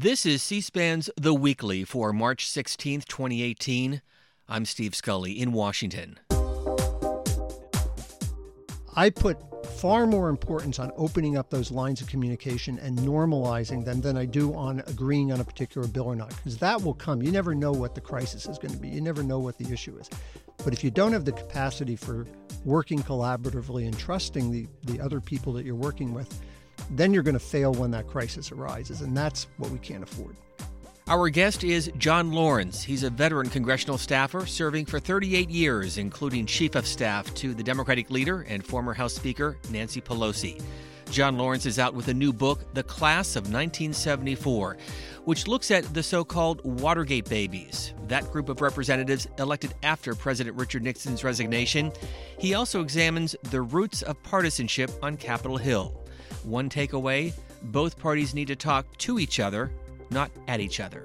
This is C-SPAN's The Weekly for March 16th, 2018. I'm Steve Scully in Washington. I put far more importance on opening up those lines of communication and normalizing them than I do on agreeing on a particular bill or not, because that will come. You never know what the crisis is going to be. You never know what the issue is. But if you don't have the capacity for working collaboratively and trusting the other people that you're working with, then you're going to fail when that crisis arises, and that's what we can't afford. Our guest is John Lawrence. He's a veteran congressional staffer serving for 38 years, including chief of staff to the Democratic leader and former House Speaker Nancy Pelosi. John Lawrence is out with a new book, The Class of '74, which looks at the so-called Watergate babies, that group of representatives elected after President Richard Nixon's resignation. He also examines the roots of partisanship on Capitol Hill. One takeaway, both parties need to talk to each other, not at each other.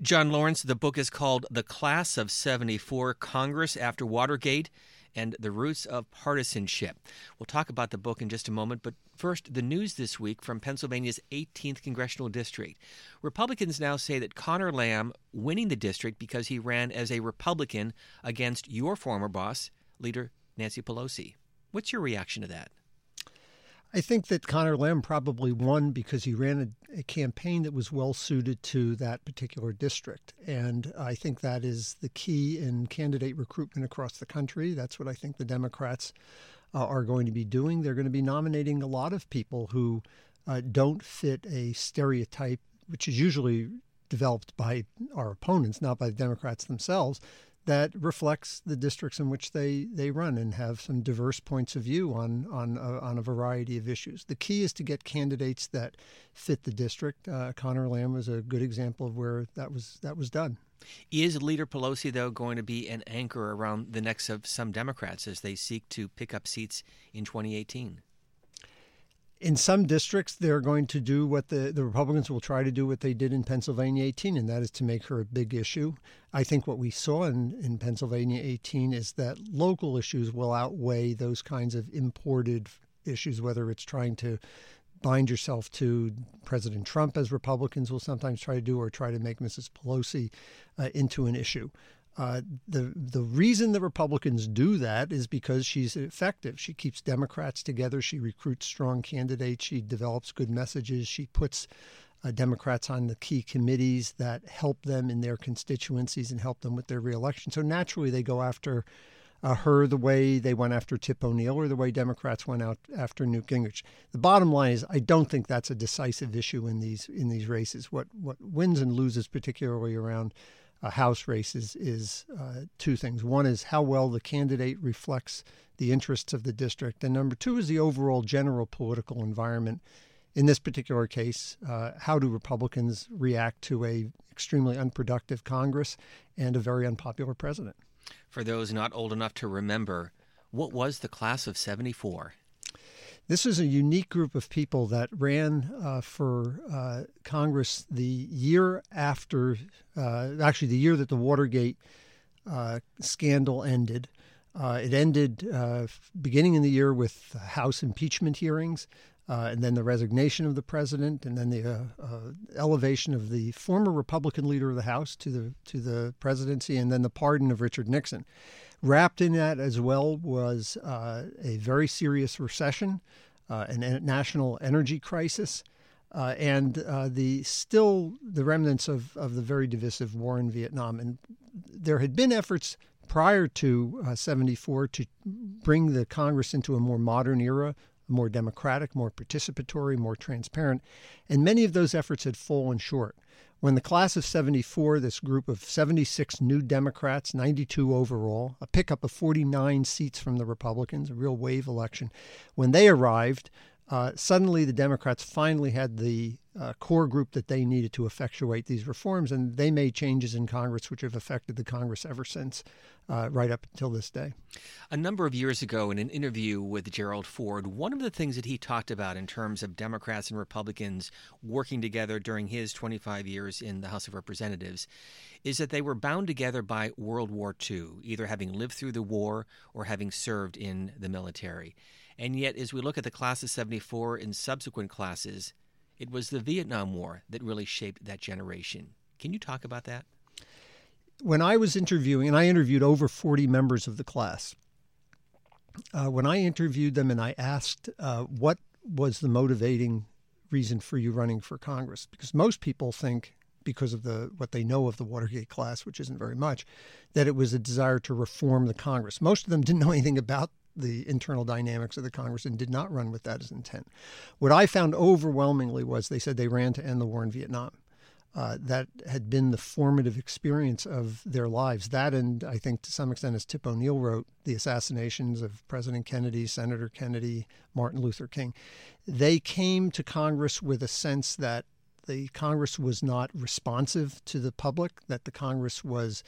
John Lawrence, the book is called The Class of '74, Congress After Watergate and the Roots of Partisanship. We'll talk about the book in just a moment, but first, the news this week from Pennsylvania's 18th Congressional District. Republicans now say that Conor Lamb winning the district because he ran as a Republican against your former boss, leader Nancy Pelosi. What's your reaction to that? I think that Conor Lamb probably won because he ran a campaign that was well suited to that particular district. And I think that is the key in candidate recruitment across the country. That's what I think the Democrats are going to be doing. They're going to be nominating a lot of people who don't fit a stereotype, which is usually developed by our opponents, not by the Democrats themselves, that reflects the districts in which they run and have some diverse points of view on a variety of issues. The key is to get candidates that fit the district. Conor Lamb was a good example of where that was done. Is Leader Pelosi, though, going to be an anchor around the necks of some Democrats as they seek to pick up seats in 2018? In some districts, they're going to do what the Republicans will try to do what they did in Pennsylvania 18, and that is to make her a big issue. I think what we saw in Pennsylvania 18 is that local issues will outweigh those kinds of imported issues, whether it's trying to bind yourself to President Trump, as Republicans will sometimes try to do, or try to make Mrs. Pelosi into an issue. The reason the Republicans do that is because she's effective. She keeps Democrats together. She recruits strong candidates. She develops good messages. She puts Democrats on the key committees that help them in their constituencies and help them with their reelection. So naturally, they go after her the way they went after Tip O'Neill or the way Democrats went out after Newt Gingrich. The bottom line is I don't think that's a decisive issue in these races. What wins and loses, particularly around House races, is two things. One is how well the candidate reflects the interests of the district. And number two is the overall general political environment. In this particular case, how do Republicans react to an extremely unproductive Congress and a very unpopular president? For those not old enough to remember, what was the Class of '74? This is a unique group of people that ran for Congress the year after, actually the year that the Watergate scandal ended. It ended beginning in the year with House impeachment hearings, and then the resignation of the president, and then the elevation of the former Republican leader of the House to the presidency, and then the pardon of Richard Nixon. Wrapped in that as well was a very serious recession, a national energy crisis, and the remnants of the very divisive war in Vietnam. And there had been efforts prior to '74 to bring the Congress into a more modern era, more democratic, more participatory, more transparent. And many of those efforts had fallen short. When the Class of '74, this group of 76 new Democrats, 92 overall, a pickup of 49 seats from the Republicans, a real wave election, when they arrived, suddenly the Democrats finally had the core group that they needed to effectuate these reforms, and they made changes in Congress which have affected the Congress ever since, right up until this day. A number of years ago, in an interview with Gerald Ford, one of the things that he talked about in terms of Democrats and Republicans working together during his 25 years in the House of Representatives is that they were bound together by World War II, either having lived through the war or having served in the military. And yet, as we look at the class of '74 and subsequent classes, it was the Vietnam War that really shaped that generation. Can you talk about that? When I was interviewing, and I interviewed over 40 members of the class, when I interviewed them and I asked what was the motivating reason for you running for Congress, because most people think, because of what they know of the Watergate class, which isn't very much, that it was a desire to reform the Congress. Most of them didn't know anything about the internal dynamics of the Congress and did not run with that as intent. What I found overwhelmingly was they said they ran to end the war in Vietnam. That had been the formative experience of their lives. That, and I think to some extent, as Tip O'Neill wrote, the assassinations of President Kennedy, Senator Kennedy, Martin Luther King. They came to Congress with a sense that the Congress was not responsive to the public, that the Congress was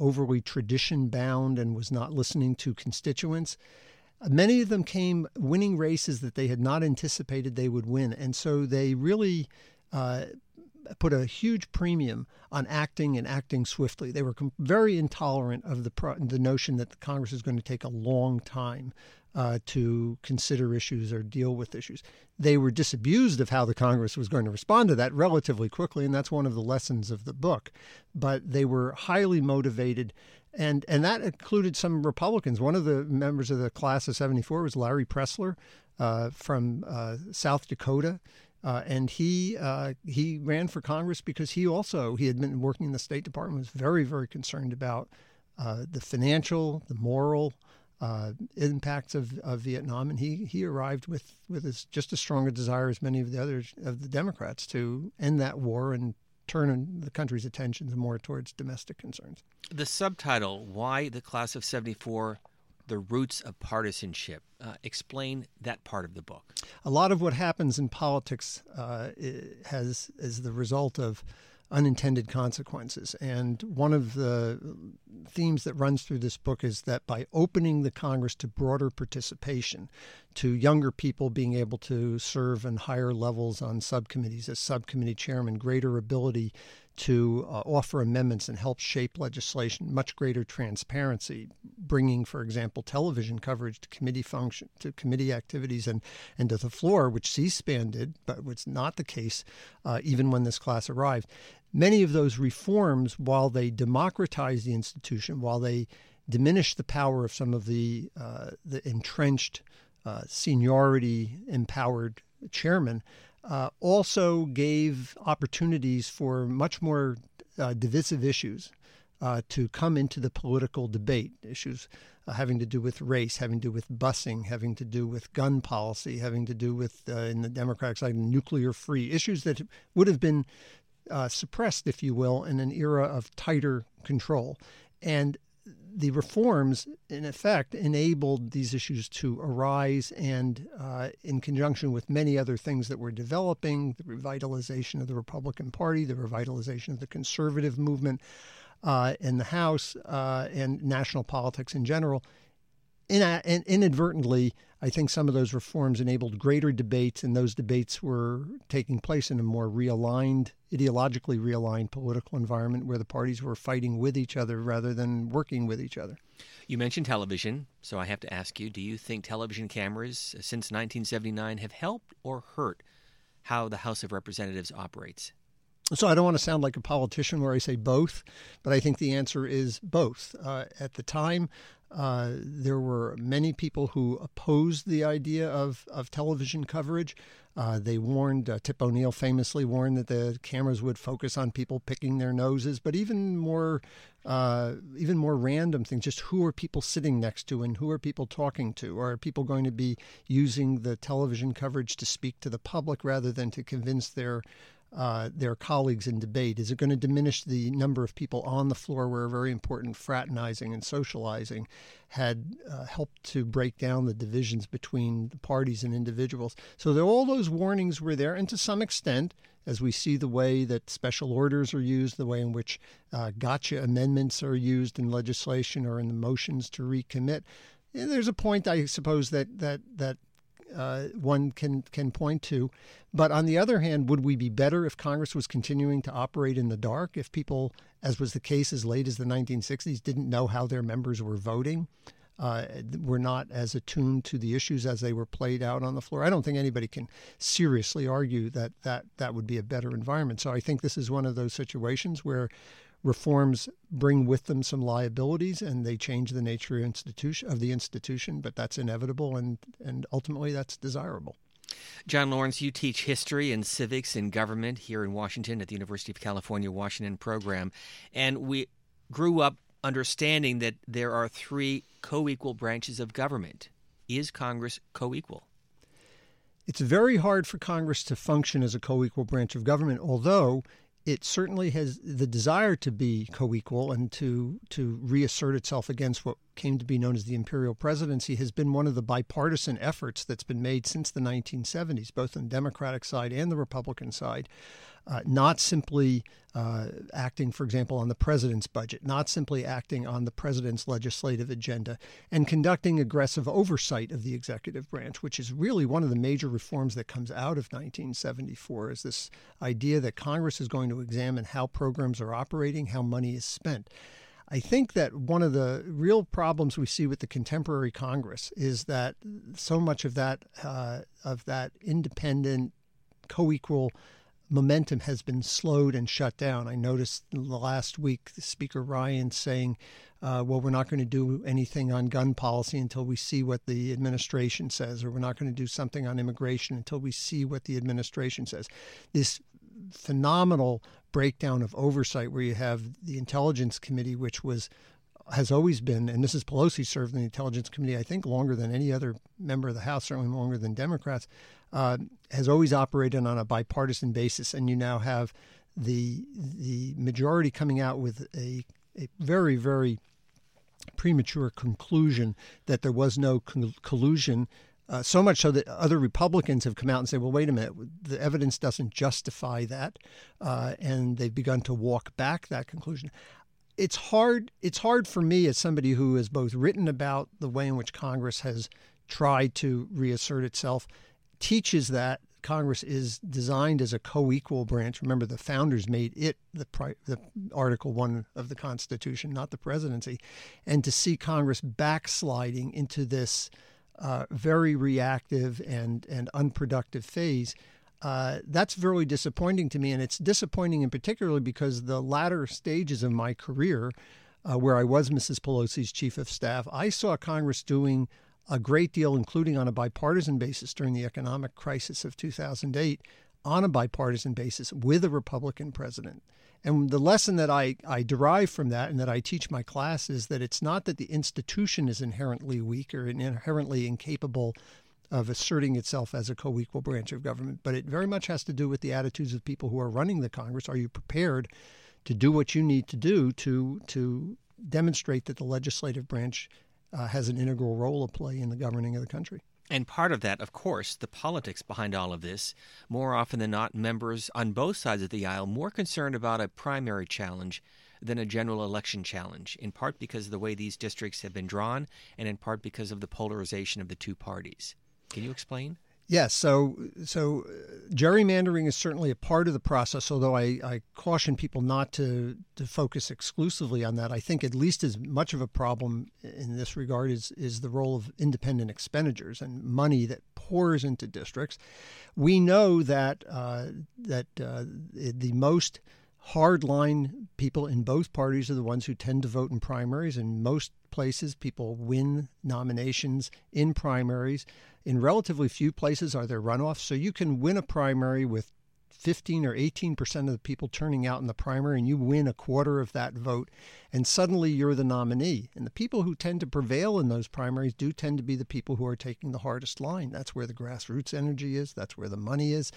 overly tradition-bound and was not listening to constituents. Many of them came winning races that they had not anticipated they would win. And so they really put a huge premium on acting and acting swiftly. They were very intolerant of the notion that the Congress is going to take a long time to consider issues or deal with issues. They were disabused of how the Congress was going to respond to that relatively quickly, and that's one of the lessons of the book. But they were highly motivated, and that included some Republicans. One of the members of the class of '74 was Larry Pressler from South Dakota. And he ran for Congress because he had been working in the State Department, was very, very concerned about the financial, the moral impacts of Vietnam. And he arrived with just as strong a desire as many of the others of the Democrats to end that war and turn the country's attention more towards domestic concerns. The subtitle, Why the Class of '74, The Roots of Partisanship. Explain that part of the book. A lot of what happens in politics is the result of unintended consequences. And one of the themes that runs through this book is that by opening the Congress to broader participation, to younger people being able to serve in higher levels on subcommittees, as subcommittee chairman, greater ability to offer amendments and help shape legislation, much greater transparency, bringing, for example, television coverage to committee function, to committee activities and to the floor, which C-SPAN did, but was not the case even when this class arrived. Many of those reforms, while they democratize the institution, while they diminish the power of some of the entrenched seniority-empowered chairmen, also gave opportunities for much more divisive issues to come into the political debate, issues having to do with race, having to do with busing, having to do with gun policy, having to do with, in the Democratic side, nuclear-free, issues that would have been suppressed, if you will, in an era of tighter control. And the reforms, in effect, enabled these issues to arise, and in conjunction with many other things that were developing, the revitalization of the Republican Party, the revitalization of the conservative movement in the House and national politics in general, inadvertently, I think some of those reforms enabled greater debates, and those debates were taking place in a more realigned, ideologically realigned political environment where the parties were fighting with each other rather than working with each other. You mentioned television, so I have to ask you, do you think television cameras since 1979 have helped or hurt how the House of Representatives operates? So I don't want to sound like a politician where I say both, but I think the answer is both. At the time, there were many people who opposed the idea of television coverage. They warned, Tip O'Neill famously warned that the cameras would focus on people picking their noses, but even more random things, just who are people sitting next to and who are people talking to? Or are people going to be using the television coverage to speak to the public rather than to convince their colleagues in debate? Is it going to diminish the number of people on the floor where very important fraternizing and socializing had helped to break down the divisions between the parties and individuals? So all those warnings were there, and to some extent, as we see the way that special orders are used, the way in which gotcha amendments are used in legislation or in the motions to recommit, there's a point, I suppose, that one can point to. But on the other hand, would we be better if Congress was continuing to operate in the dark, if people, as was the case as late as the 1960s, didn't know how their members were voting? were not as attuned to the issues as they were played out on the floor. I don't think anybody can seriously argue that that would be a better environment. So I think this is one of those situations where reforms bring with them some liabilities, and they change the nature of the institution, but that's inevitable, and ultimately that's desirable. John Lawrence, you teach history and civics and government here in Washington at the University of California, Washington program, and we grew up understanding that there are three co-equal branches of government. Is Congress co-equal? It's very hard for Congress to function as a co-equal branch of government, although it certainly has the desire to be co-equal and to reassert itself against what came to be known as the imperial presidency has been one of the bipartisan efforts that's been made since the 1970s, both on the Democratic side and the Republican side, not simply acting, for example, on the president's budget, not simply acting on the president's legislative agenda, and conducting aggressive oversight of the executive branch, which is really one of the major reforms that comes out of 1974, is this idea that Congress is going to examine how programs are operating, how money is spent. I think that one of the real problems we see with the contemporary Congress is that so much of that independent, co-equal momentum has been slowed and shut down. I noticed last week Speaker Ryan saying, well, we're not going to do anything on gun policy until we see what the administration says, or we're not going to do something on immigration until we see what the administration says. This phenomenal breakdown of oversight, where you have the Intelligence Committee, which has always been, and Mrs. Pelosi served in the Intelligence Committee, I think, longer than any other member of the House, certainly longer than Democrats, has always operated on a bipartisan basis. And you now have the majority coming out with a very, very premature conclusion that there was no collusion. So much so that other Republicans have come out and say, well, wait a minute, the evidence doesn't justify that, and they've begun to walk back that conclusion. It's hard for me as somebody who has both written about the way in which Congress has tried to reassert itself, teaches that Congress is designed as a co-equal branch. Remember, the founders made it the Article I of the Constitution, not the presidency, and to see Congress backsliding into this very reactive and unproductive phase, that's very disappointing to me. And it's disappointing in particular because the latter stages of my career, where I was Mrs. Pelosi's chief of staff, I saw Congress doing a great deal, including on a bipartisan basis during the economic crisis of 2008, on a bipartisan basis with a Republican president. And the lesson that I derive from that and that I teach my class is that it's not that the institution is inherently weak or inherently incapable of asserting itself as a co-equal branch of government, but it very much has to do with the attitudes of people who are running the Congress. Are you prepared to do what you need to do to demonstrate that the legislative branch has an integral role to play in the governing of the country? And part of that, of course, the politics behind all of this. More often than not, members on both sides of the aisle more concerned about a primary challenge than a general election challenge, in part because of the way these districts have been drawn and in part because of the polarization of the two parties. Can you explain? Yes. So gerrymandering is certainly a part of the process, although I caution people not to focus exclusively on that. I think at least as much of a problem in this regard is the role of independent expenditures and money that pours into districts. We know that the most hardline people in both parties are the ones who tend to vote in primaries. In most places, people win nominations in primaries. In relatively few places are there runoffs. So you can win a primary with 15 or 18% of the people turning out in the primary, and you win a quarter of that vote, and suddenly you're the nominee. And the people who tend to prevail in those primaries do tend to be the people who are taking the hardest line. That's where the grassroots energy is. That's where the money is.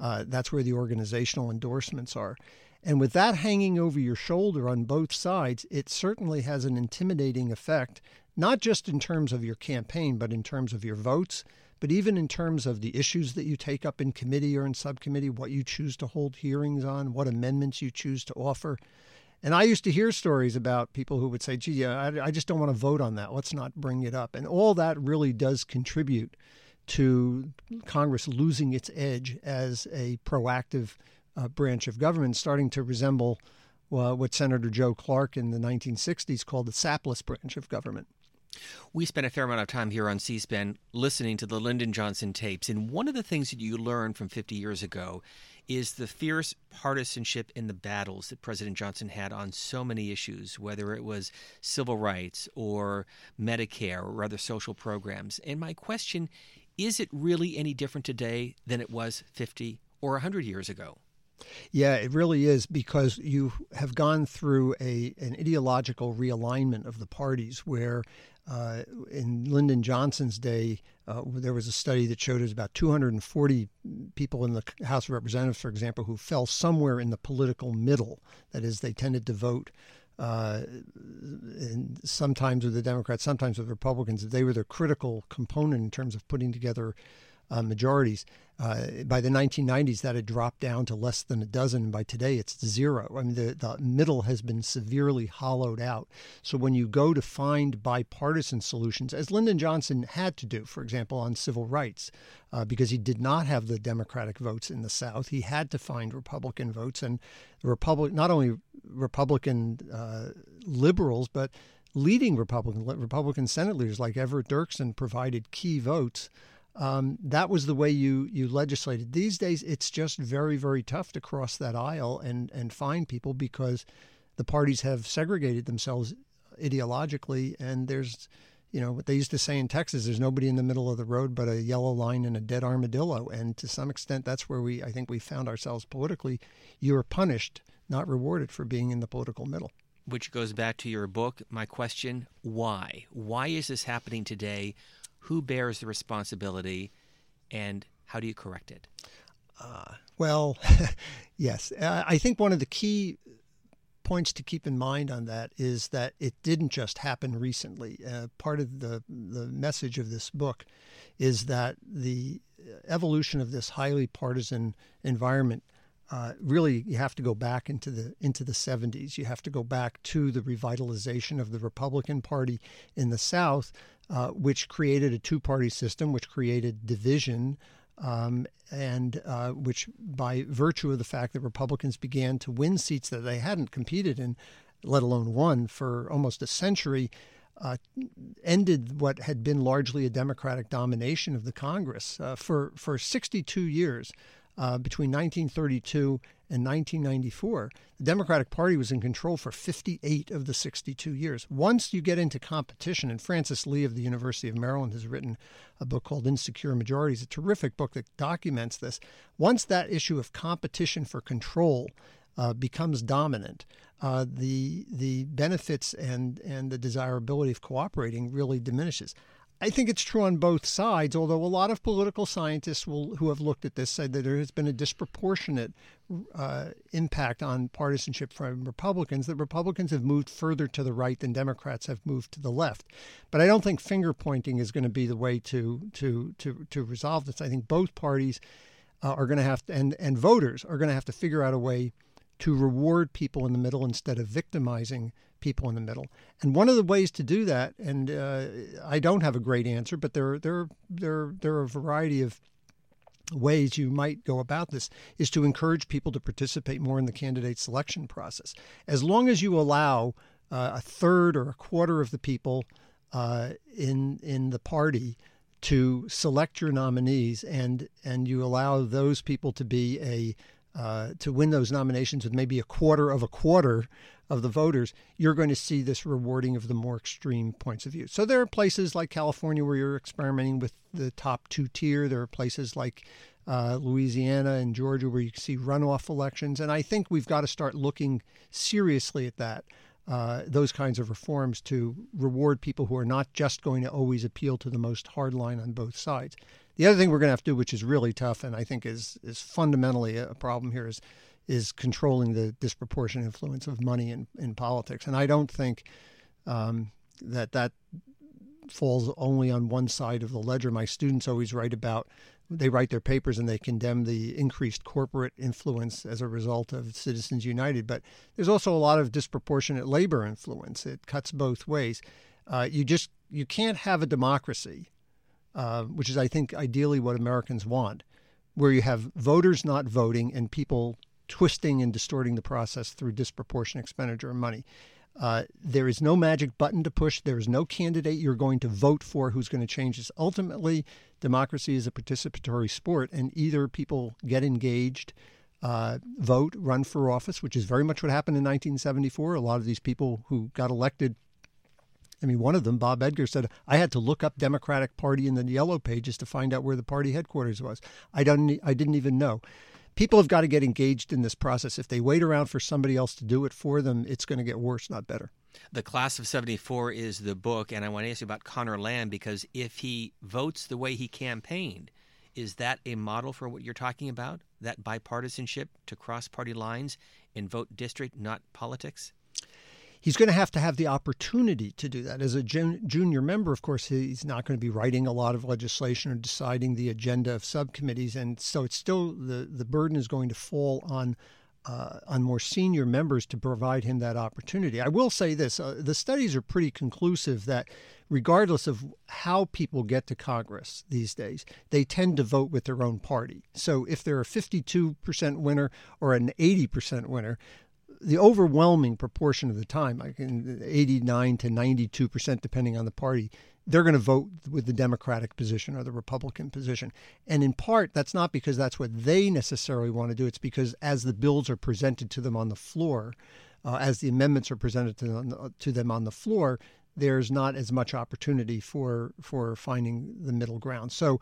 That's where the organizational endorsements are. And with that hanging over your shoulder on both sides, it certainly has an intimidating effect, not just in terms of your campaign, but in terms of your votes, but even in terms of the issues that you take up in committee or in subcommittee, what you choose to hold hearings on, what amendments you choose to offer. And I used to hear stories about people who would say, gee, yeah, I just don't want to vote on that. Let's not bring it up. And all that really does contribute to Congress losing its edge as a proactive branch of government, starting to resemble what Senator Joe Clark in the 1960s called the sapless branch of government. We spent a fair amount of time here on C-SPAN listening to the Lyndon Johnson tapes, and one of the things that you learned from 50 years ago is the fierce partisanship in the battles that President Johnson had on so many issues, whether it was civil rights or Medicare or other social programs. And my question, is it really any different today than it was 50 or 100 years ago? Yeah, it really is, because you have gone through an ideological realignment of the parties where in Lyndon Johnson's day, there was a study that showed it was about 240 people in the House of Representatives, for example, who fell somewhere in the political middle. That is, they tended to vote and sometimes with the Democrats, sometimes with the Republicans. They were the critical component in terms of putting together majorities. By the 1990s, that had dropped down to less than a dozen. By today, it's zero. I mean, the middle has been severely hollowed out. So when you go to find bipartisan solutions, as Lyndon Johnson had to do, for example, on civil rights, because he did not have the Democratic votes in the South, he had to find Republican votes. And not only Republican liberals, but leading Republican Senate leaders like Everett Dirksen provided key votes. That was the way you legislated. These days, it's just very, very tough to cross that aisle and find people, because the parties have segregated themselves ideologically. And there's, what they used to say in Texas, there's nobody in the middle of the road but a yellow line and a dead armadillo. And to some extent, that's where I think we found ourselves politically. You are punished, not rewarded, for being in the political middle. Which goes back to your book. My question, why? Why is this happening today? Who bears the responsibility, and how do you correct it? Yes. I think one of the key points to keep in mind on that is that it didn't just happen recently. Part of the message of this book is that the evolution of this highly partisan environment, really, you have to go back into the 70s. You have to go back to the revitalization of the Republican Party in the South, which created a two-party system, which created division, and which, by virtue of the fact that Republicans began to win seats that they hadn't competed in, let alone won, for almost a century, ended what had been largely a Democratic domination of the Congress for 62 years. Between 1932 and 1994, the Democratic Party was in control for 58 of the 62 years. Once you get into competition, and Francis Lee of the University of Maryland has written a book called Insecure Majorities, a terrific book that documents this. Once that issue of competition for control becomes dominant, the benefits and the desirability of cooperating really diminishes. I think it's true on both sides, although a lot of political scientists who have looked at this said that there has been a disproportionate impact on partisanship from Republicans, that Republicans have moved further to the right than Democrats have moved to the left. But I don't think finger-pointing is going to be the way to resolve this. I think both parties are going to have to, and voters are going to have to figure out a way to reward people in the middle instead of victimizing people in the middle. And one of the ways to do that, and I don't have a great answer, but there are a variety of ways you might go about this, is to encourage people to participate more in the candidate selection process. As long as you allow a third or a quarter of the people in the party to select your nominees, and you allow those people to be to win those nominations with maybe a quarter of the voters, you're going to see this rewarding of the more extreme points of view. So there are places like California where you're experimenting with the top two tier. There are places like Louisiana and Georgia where you see runoff elections. And I think we've got to start looking seriously at that, those kinds of reforms, to reward people who are not just going to always appeal to the most hardline on both sides. The other thing we're going to have to do, which is really tough and I think is fundamentally a problem here, is controlling the disproportionate influence of money in politics. And I don't think that falls only on one side of the ledger. My students always they write their papers and they condemn the increased corporate influence as a result of Citizens United. But there's also a lot of disproportionate labor influence. It cuts both ways. You can't have a democracy, which is, I think, ideally what Americans want, where you have voters not voting and people twisting and distorting the process through disproportionate expenditure of money. There is no magic button to push. There is no candidate you're going to vote for who's going to change this. Ultimately, democracy is a participatory sport, and either people get engaged, vote, run for office, which is very much what happened in 1974. A lot of these people who got elected, I mean, one of them, Bob Edgar, said, I had to look up Democratic Party in the yellow pages to find out where the party headquarters was. I didn't even know. People have got to get engaged in this process. If they wait around for somebody else to do it for them, it's going to get worse, not better. The Class of '74 is the book, and I want to ask you about Conor Lamb, because if he votes the way he campaigned, is that a model for what you're talking about, that bipartisanship to cross party lines and vote district, not politics? He's going to have the opportunity to do that. As a junior member, of course, he's not going to be writing a lot of legislation or deciding the agenda of subcommittees. And so it's still the burden is going to fall on more senior members to provide him that opportunity. I will say this. The studies are pretty conclusive that regardless of how people get to Congress these days, they tend to vote with their own party. So if they're a 52% winner or an 80% winner, the overwhelming proportion of the time, like 89 to 92%, depending on the party, they're going to vote with the Democratic position or the Republican position. And in part, that's not because that's what they necessarily want to do. It's because as the bills are presented to them on the floor, as the amendments are presented to them on the floor, there's not as much opportunity for finding the middle ground. So,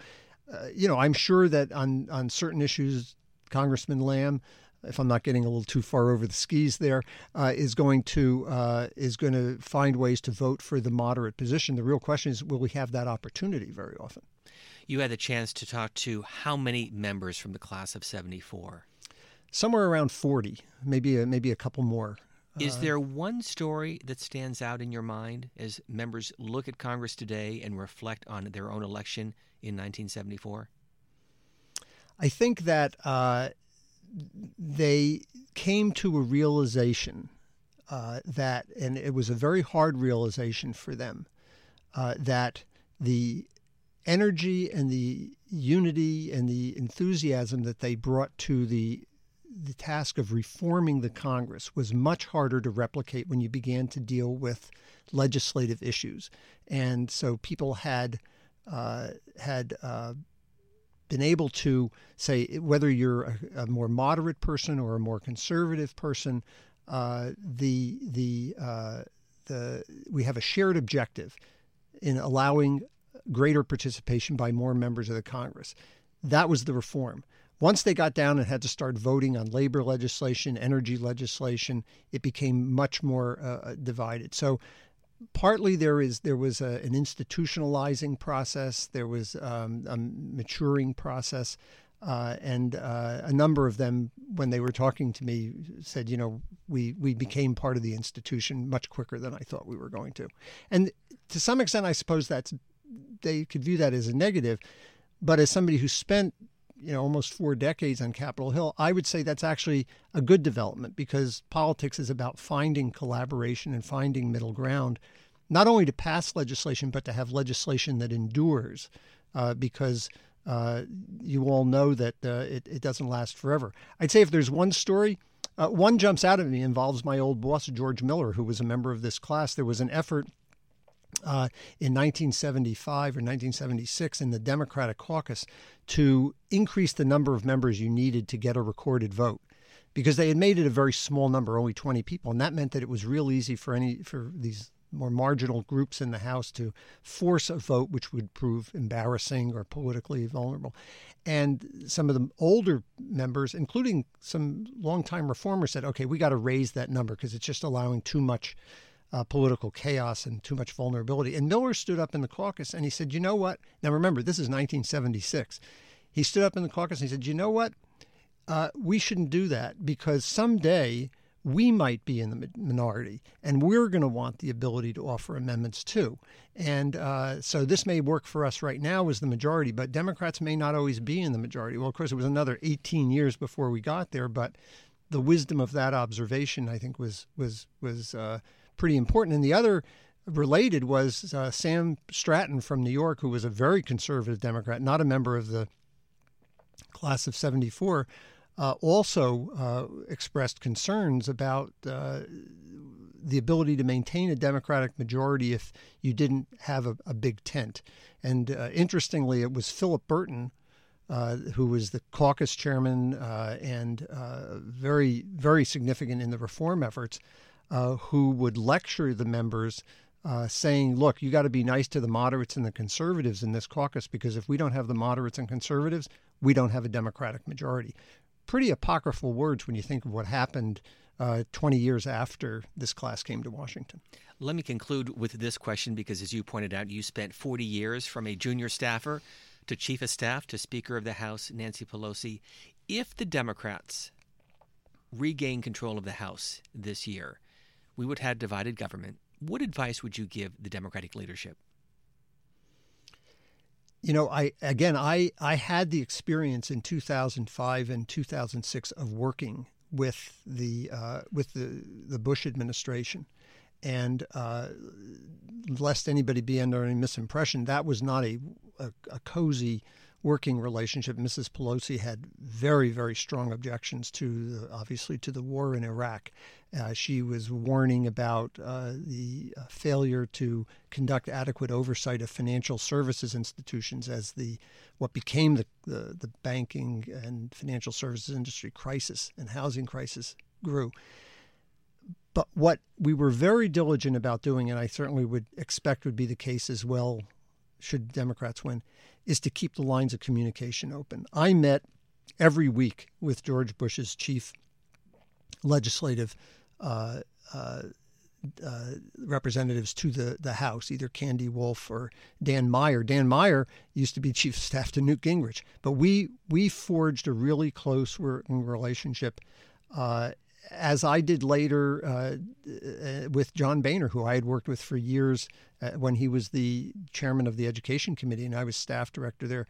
I'm sure that on certain issues, Congressman Lamb, if I'm not getting a little too far over the skis there, is going to find ways to vote for the moderate position. The real question is, will we have that opportunity very often? You had the chance to talk to how many members from the Class of '74? Somewhere around 40, maybe a couple more. Is there one story that stands out in your mind as members look at Congress today and reflect on their own election in 1974? I think that they came to a realization that, and it was a very hard realization for them, that the energy and the unity and the enthusiasm that they brought to the task of reforming the Congress was much harder to replicate when you began to deal with legislative issues. And so people had been able to say, whether you're a more moderate person or a more conservative person, we have a shared objective in allowing greater participation by more members of the Congress. That was the reform. Once they got down and had to start voting on labor legislation, energy legislation, it became much more divided. So partly there was an institutionalizing process, there was a maturing process, and a number of them, when they were talking to me, said, we became part of the institution much quicker than I thought we were going to. And to some extent, I suppose that's, they could view that as a negative, but as somebody who spent almost 4 decades on Capitol Hill, I would say that's actually a good development, because politics is about finding collaboration and finding middle ground, not only to pass legislation, but to have legislation that endures, because you all know that it doesn't last forever. I'd say if there's one story, one jumps out at me, involves my old boss, George Miller, who was a member of this class. There was an effort in 1975 or 1976 in the Democratic caucus to increase the number of members you needed to get a recorded vote, because they had made it a very small number, only 20 people. And that meant that it was real easy for these more marginal groups in the House to force a vote, which would prove embarrassing or politically vulnerable. And some of the older members, including some longtime reformers, said, okay, we got to raise that number because it's just allowing too much political chaos and too much vulnerability. And Miller stood up in the caucus and he said, you know what? Now remember, this is 1976. He stood up in the caucus and he said, you know what? We shouldn't do that, because someday we might be in the minority and we're going to want the ability to offer amendments too. And so this may work for us right now as the majority, but Democrats may not always be in the majority. Well, of course, it was another 18 years before we got there, but the wisdom of that observation, I think, was pretty important. And the other related was Sam Stratton from New York, who was a very conservative Democrat, not a member of the Class of '74, also expressed concerns about the ability to maintain a Democratic majority if you didn't have a big tent. And interestingly, it was Philip Burton, who was the caucus chairman and very, very significant in the reform efforts, who would lecture the members saying, look, you got to be nice to the moderates and the conservatives in this caucus, because if we don't have the moderates and conservatives, we don't have a Democratic majority. Pretty apocryphal words when you think of what happened 20 years after this class came to Washington. Let me conclude with this question, because as you pointed out, you spent 40 years from a junior staffer to chief of staff to Speaker of the House, Nancy Pelosi. If the Democrats regain control of the House this year, we would have divided government. What advice would you give the Democratic leadership? You know, I had the experience in 2005 and 2006 of working with the Bush administration, and lest anybody be under any misimpression, that was not a cozy working relationship. Mrs. Pelosi had very, very strong objections to the war in Iraq. She was warning about the failure to conduct adequate oversight of financial services institutions as what became the banking and financial services industry crisis and housing crisis grew. But what we were very diligent about doing, and I certainly would expect would be the case as well should Democrats win, is to keep the lines of communication open. I met every week with George Bush's chief legislative representatives to the House, either Candy Wolf or Dan Meyer. Dan Meyer used to be chief of staff to Newt Gingrich. But we forged a really close working relationship, as I did later with John Boehner, who I had worked with for years when he was the chairman of the Education Committee and I was staff director there.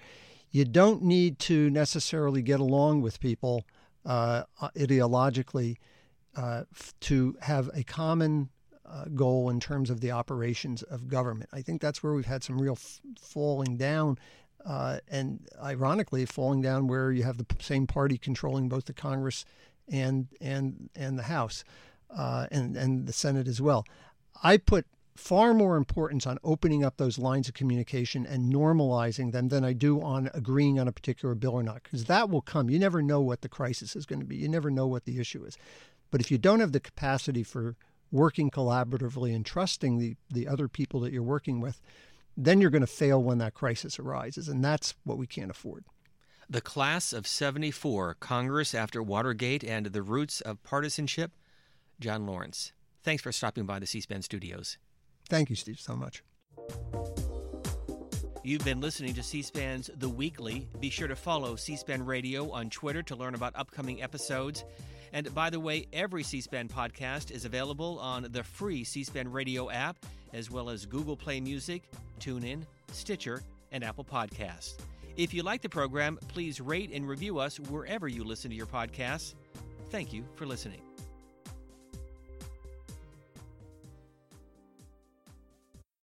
You don't need to necessarily get along with people ideologically to have a common goal in terms of the operations of government. I think that's where we've had some real falling down. And ironically, falling down where you have the same party controlling both the Congress and the House and the Senate as well. I put far more importance on opening up those lines of communication and normalizing them than I do on agreeing on a particular bill or not, because that will come. You never know what the crisis is going to be. You never know what the issue is. But if you don't have the capacity for working collaboratively and trusting the other people that you're working with, then you're going to fail when that crisis arises, and that's what we can't afford. The Class of '74, Congress After Watergate and the Roots of Partisanship. John Lawrence, thanks for stopping by the C-SPAN studios. Thank you, Steve, so much. You've been listening to C-SPAN's The Weekly. Be sure to follow C-SPAN Radio on Twitter to learn about upcoming episodes. And by the way, every C-SPAN podcast is available on the free C-SPAN Radio app, as well as Google Play Music, TuneIn, Stitcher, and Apple Podcasts. If you like the program, please rate and review us wherever you listen to your podcasts. Thank you for listening.